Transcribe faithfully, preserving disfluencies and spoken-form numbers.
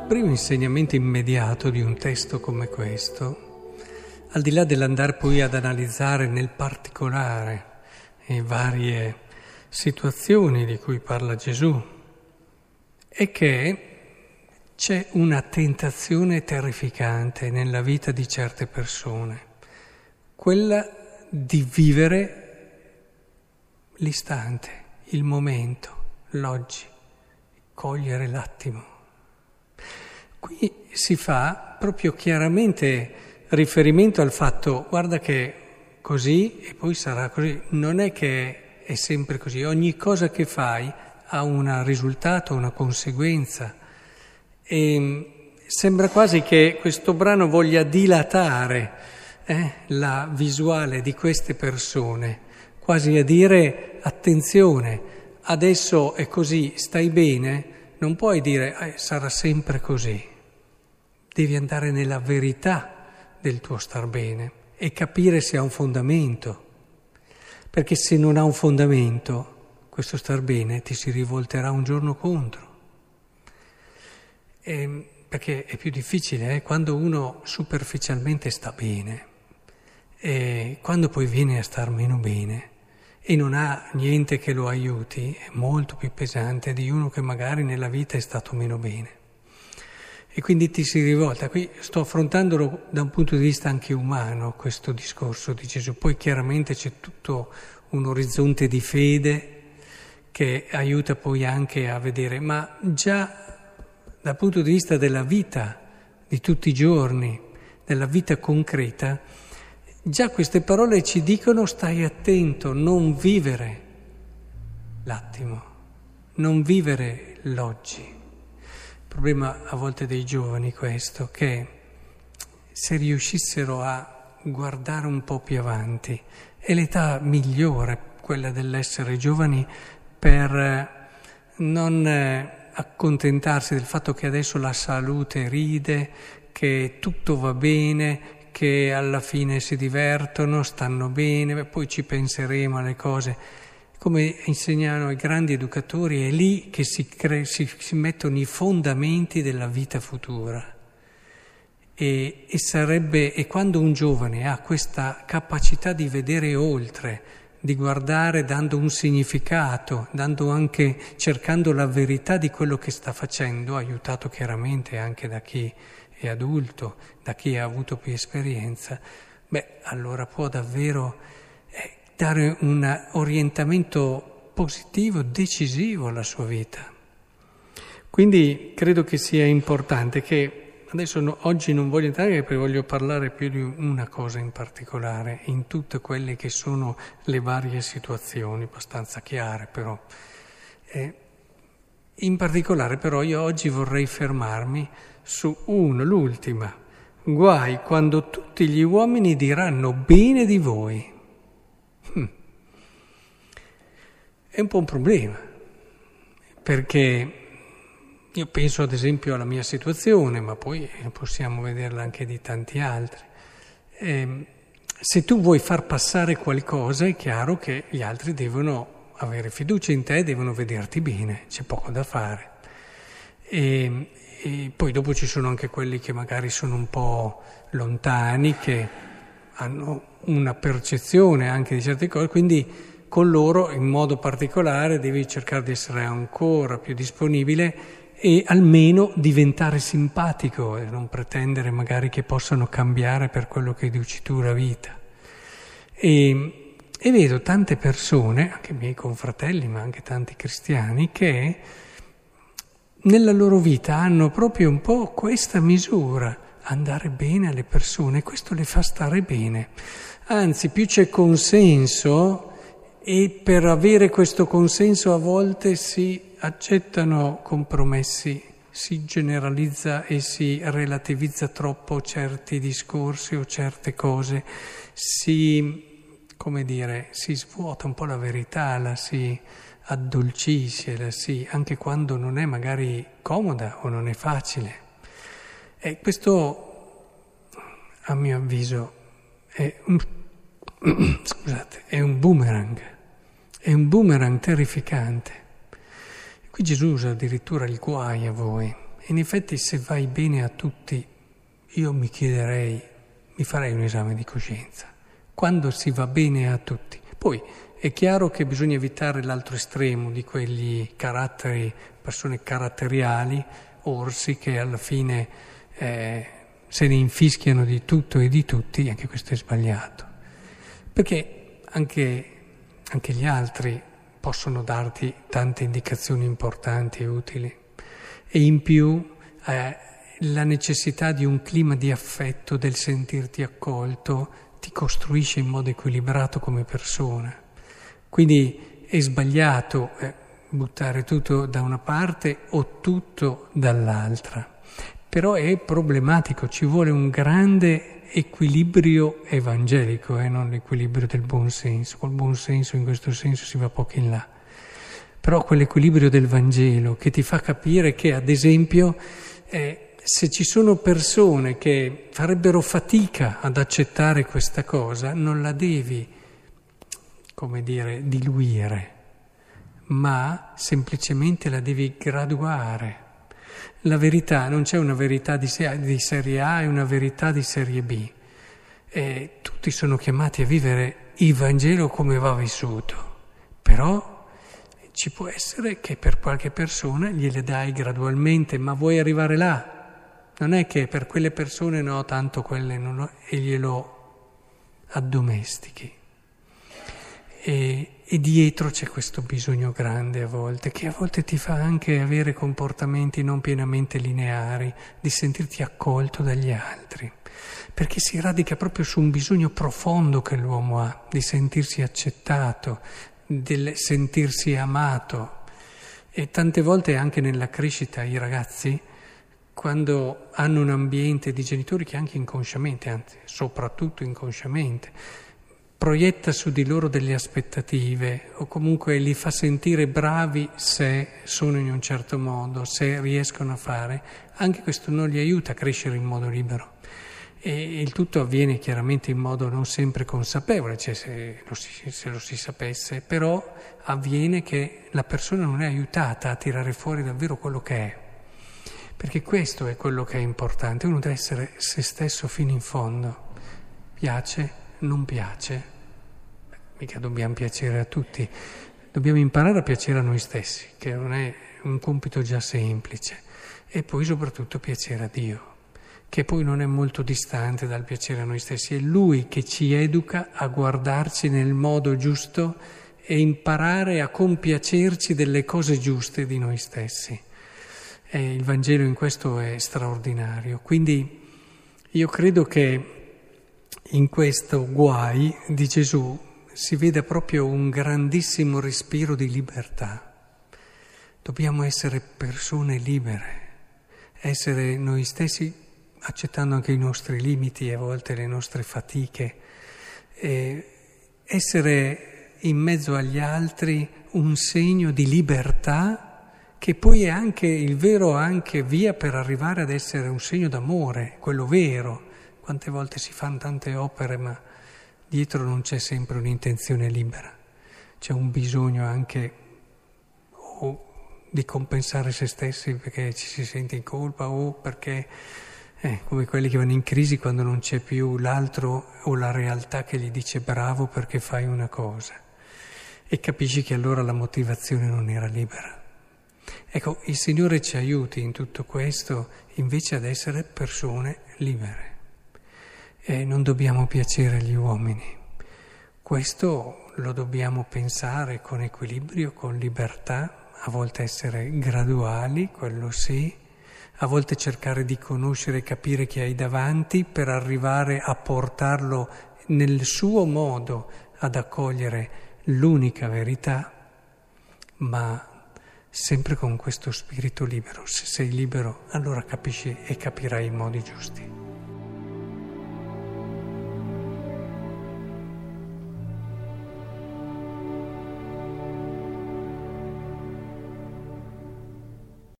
Il primo insegnamento immediato di un testo come questo, al di là dell'andare poi ad analizzare nel particolare le varie situazioni di cui parla Gesù, è che c'è una tentazione terrificante nella vita di certe persone, quella di vivere l'istante, il momento, l'oggi, cogliere l'attimo. Qui si fa proprio chiaramente riferimento al fatto, guarda che così e poi sarà così, non è che è sempre così, ogni cosa che fai ha un risultato, una conseguenza. E sembra quasi che questo brano voglia dilatare eh, la visuale di queste persone, quasi a dire attenzione, adesso è così, stai bene? Non puoi dire eh, sarà sempre così, devi andare nella verità del tuo star bene e capire se ha un fondamento, perché se non ha un fondamento questo star bene ti si rivolterà un giorno contro, e, perché è più difficile eh? Quando uno superficialmente sta bene e quando poi viene a star meno bene e non ha niente che lo aiuti, è molto più pesante di uno che magari nella vita è stato meno bene. E quindi ti si rivolta. Qui sto affrontandolo da un punto di vista anche umano, questo discorso di Gesù. Poi chiaramente c'è tutto un orizzonte di fede che aiuta poi anche a vedere, ma già dal punto di vista della vita, di tutti i giorni, della vita concreta, già queste parole ci dicono stai attento, non vivere l'attimo, non vivere l'oggi. Il problema a volte dei giovani è questo, che se riuscissero a guardare un po' più avanti, è l'età migliore, quella dell'essere giovani, per non accontentarsi del fatto che adesso la salute ride, che tutto va bene, che alla fine si divertono, stanno bene, poi ci penseremo alle cose. Come insegnano i grandi educatori, è lì che si, cre- si, si mettono i fondamenti della vita futura. E, e, sarebbe, e quando un giovane ha questa capacità di vedere oltre, di guardare dando un significato, dando anche, cercando la verità di quello che sta facendo, aiutato chiaramente anche da chi e adulto, da chi ha avuto più esperienza, beh, allora può davvero eh, dare un orientamento positivo, decisivo alla sua vita. Quindi credo che sia importante che, adesso no, oggi non voglio entrare perché voglio parlare più di una cosa in particolare, in tutte quelle che sono le varie situazioni, abbastanza chiare però. Eh, in particolare però io oggi vorrei fermarmi su uno, l'ultima, guai quando tutti gli uomini diranno bene di voi. Hm. È un po' un problema, perché io penso ad esempio alla mia situazione, ma poi possiamo vederla anche di tanti altri. Eh, se tu vuoi far passare qualcosa è chiaro che gli altri devono avere fiducia in te, devono vederti bene, c'è poco da fare. E, E poi dopo ci sono anche quelli che magari sono un po' lontani, che hanno una percezione anche di certe cose, quindi con loro in modo particolare devi cercare di essere ancora più disponibile e almeno diventare simpatico e non pretendere magari che possano cambiare per quello che dici tu la vita. E, e vedo tante persone, anche i miei confratelli, ma anche tanti cristiani, che nella loro vita hanno proprio un po' questa misura, andare bene alle persone, questo le fa stare bene. Anzi, più c'è consenso e per avere questo consenso a volte si accettano compromessi, si generalizza e si relativizza troppo certi discorsi o certe cose, si, come dire, si svuota un po' la verità, la si addolciscela, sì, anche quando non è magari comoda o non è facile. E questo, a mio avviso, è un, scusate, è un boomerang, è un boomerang terrificante. Qui Gesù usa addirittura il guai a voi, in effetti se vai bene a tutti, io mi chiederei, mi farei un esame di coscienza. Quando si va bene a tutti? Poi è chiaro che bisogna evitare l'altro estremo di quegli caratteri, persone caratteriali, orsi che alla fine eh, se ne infischiano di tutto e di tutti, anche questo è sbagliato. Perché anche, anche gli altri possono darti tante indicazioni importanti e utili. E in più eh, la necessità di un clima di affetto, del sentirti accolto, ti costruisce in modo equilibrato come persona. Quindi è sbagliato eh, buttare tutto da una parte o tutto dall'altra. Però è problematico, ci vuole un grande equilibrio evangelico, eh, non l'equilibrio del buon senso. Col buon senso in questo senso si va poco in là. Però quell'equilibrio del Vangelo che ti fa capire che, ad esempio, eh, se ci sono persone che farebbero fatica ad accettare questa cosa, non la devi, come dire, diluire, ma semplicemente la devi graduare. La verità, non c'è una verità di serie A e una verità di serie B. Eh, tutti sono chiamati a vivere il Vangelo come va vissuto, però ci può essere che per qualche persona gliele dai gradualmente, ma vuoi arrivare là. Non è che per quelle persone no, tanto quelle non ho, e glielo addomestichi. E, e dietro c'è questo bisogno grande a volte, che a volte ti fa anche avere comportamenti non pienamente lineari, di sentirti accolto dagli altri, perché si radica proprio su un bisogno profondo che l'uomo ha, di sentirsi accettato, del sentirsi amato. E tante volte anche nella crescita i ragazzi, quando hanno un ambiente di genitori che anche inconsciamente, anzi soprattutto inconsciamente, proietta su di loro delle aspettative o comunque li fa sentire bravi se sono in un certo modo, se riescono a fare, anche questo non li aiuta a crescere in modo libero. E il tutto avviene chiaramente in modo non sempre consapevole, cioè se lo, si, se lo si sapesse, però avviene che la persona non è aiutata a tirare fuori davvero quello che è, perché questo è quello che è importante. Uno deve essere se stesso fino in fondo, piace, non piace, beh, mica dobbiamo piacere a tutti, dobbiamo imparare a piacere a noi stessi, che non è un compito già semplice, e poi soprattutto piacere a Dio, che poi non è molto distante dal piacere a noi stessi. È Lui che ci educa a guardarci nel modo giusto e imparare a compiacerci delle cose giuste di noi stessi. E il Vangelo in questo è straordinario. Quindi io credo che in questo guai di Gesù si veda proprio un grandissimo respiro di libertà. Dobbiamo essere persone libere, essere noi stessi, accettando anche i nostri limiti e a volte le nostre fatiche, eh, essere in mezzo agli altri un segno di libertà che poi è anche il vero anche via per arrivare ad essere un segno d'amore, quello vero. Quante volte si fanno tante opere ma dietro non c'è sempre un'intenzione libera, c'è un bisogno anche o di compensare se stessi perché ci si sente in colpa o perché Eh, come quelli che vanno in crisi quando non c'è più l'altro o la realtà che gli dice bravo perché fai una cosa, e capisci che allora la motivazione non era libera. Ecco, il Signore ci aiuti in tutto questo invece ad essere persone libere. E non dobbiamo piacere agli uomini, questo lo dobbiamo pensare con equilibrio, con libertà, a volte essere graduali, quello sì, a volte cercare di conoscere e capire chi hai davanti per arrivare a portarlo nel suo modo ad accogliere l'unica verità, ma sempre con questo spirito libero. Se sei libero, allora capisci e capirai i modi giusti.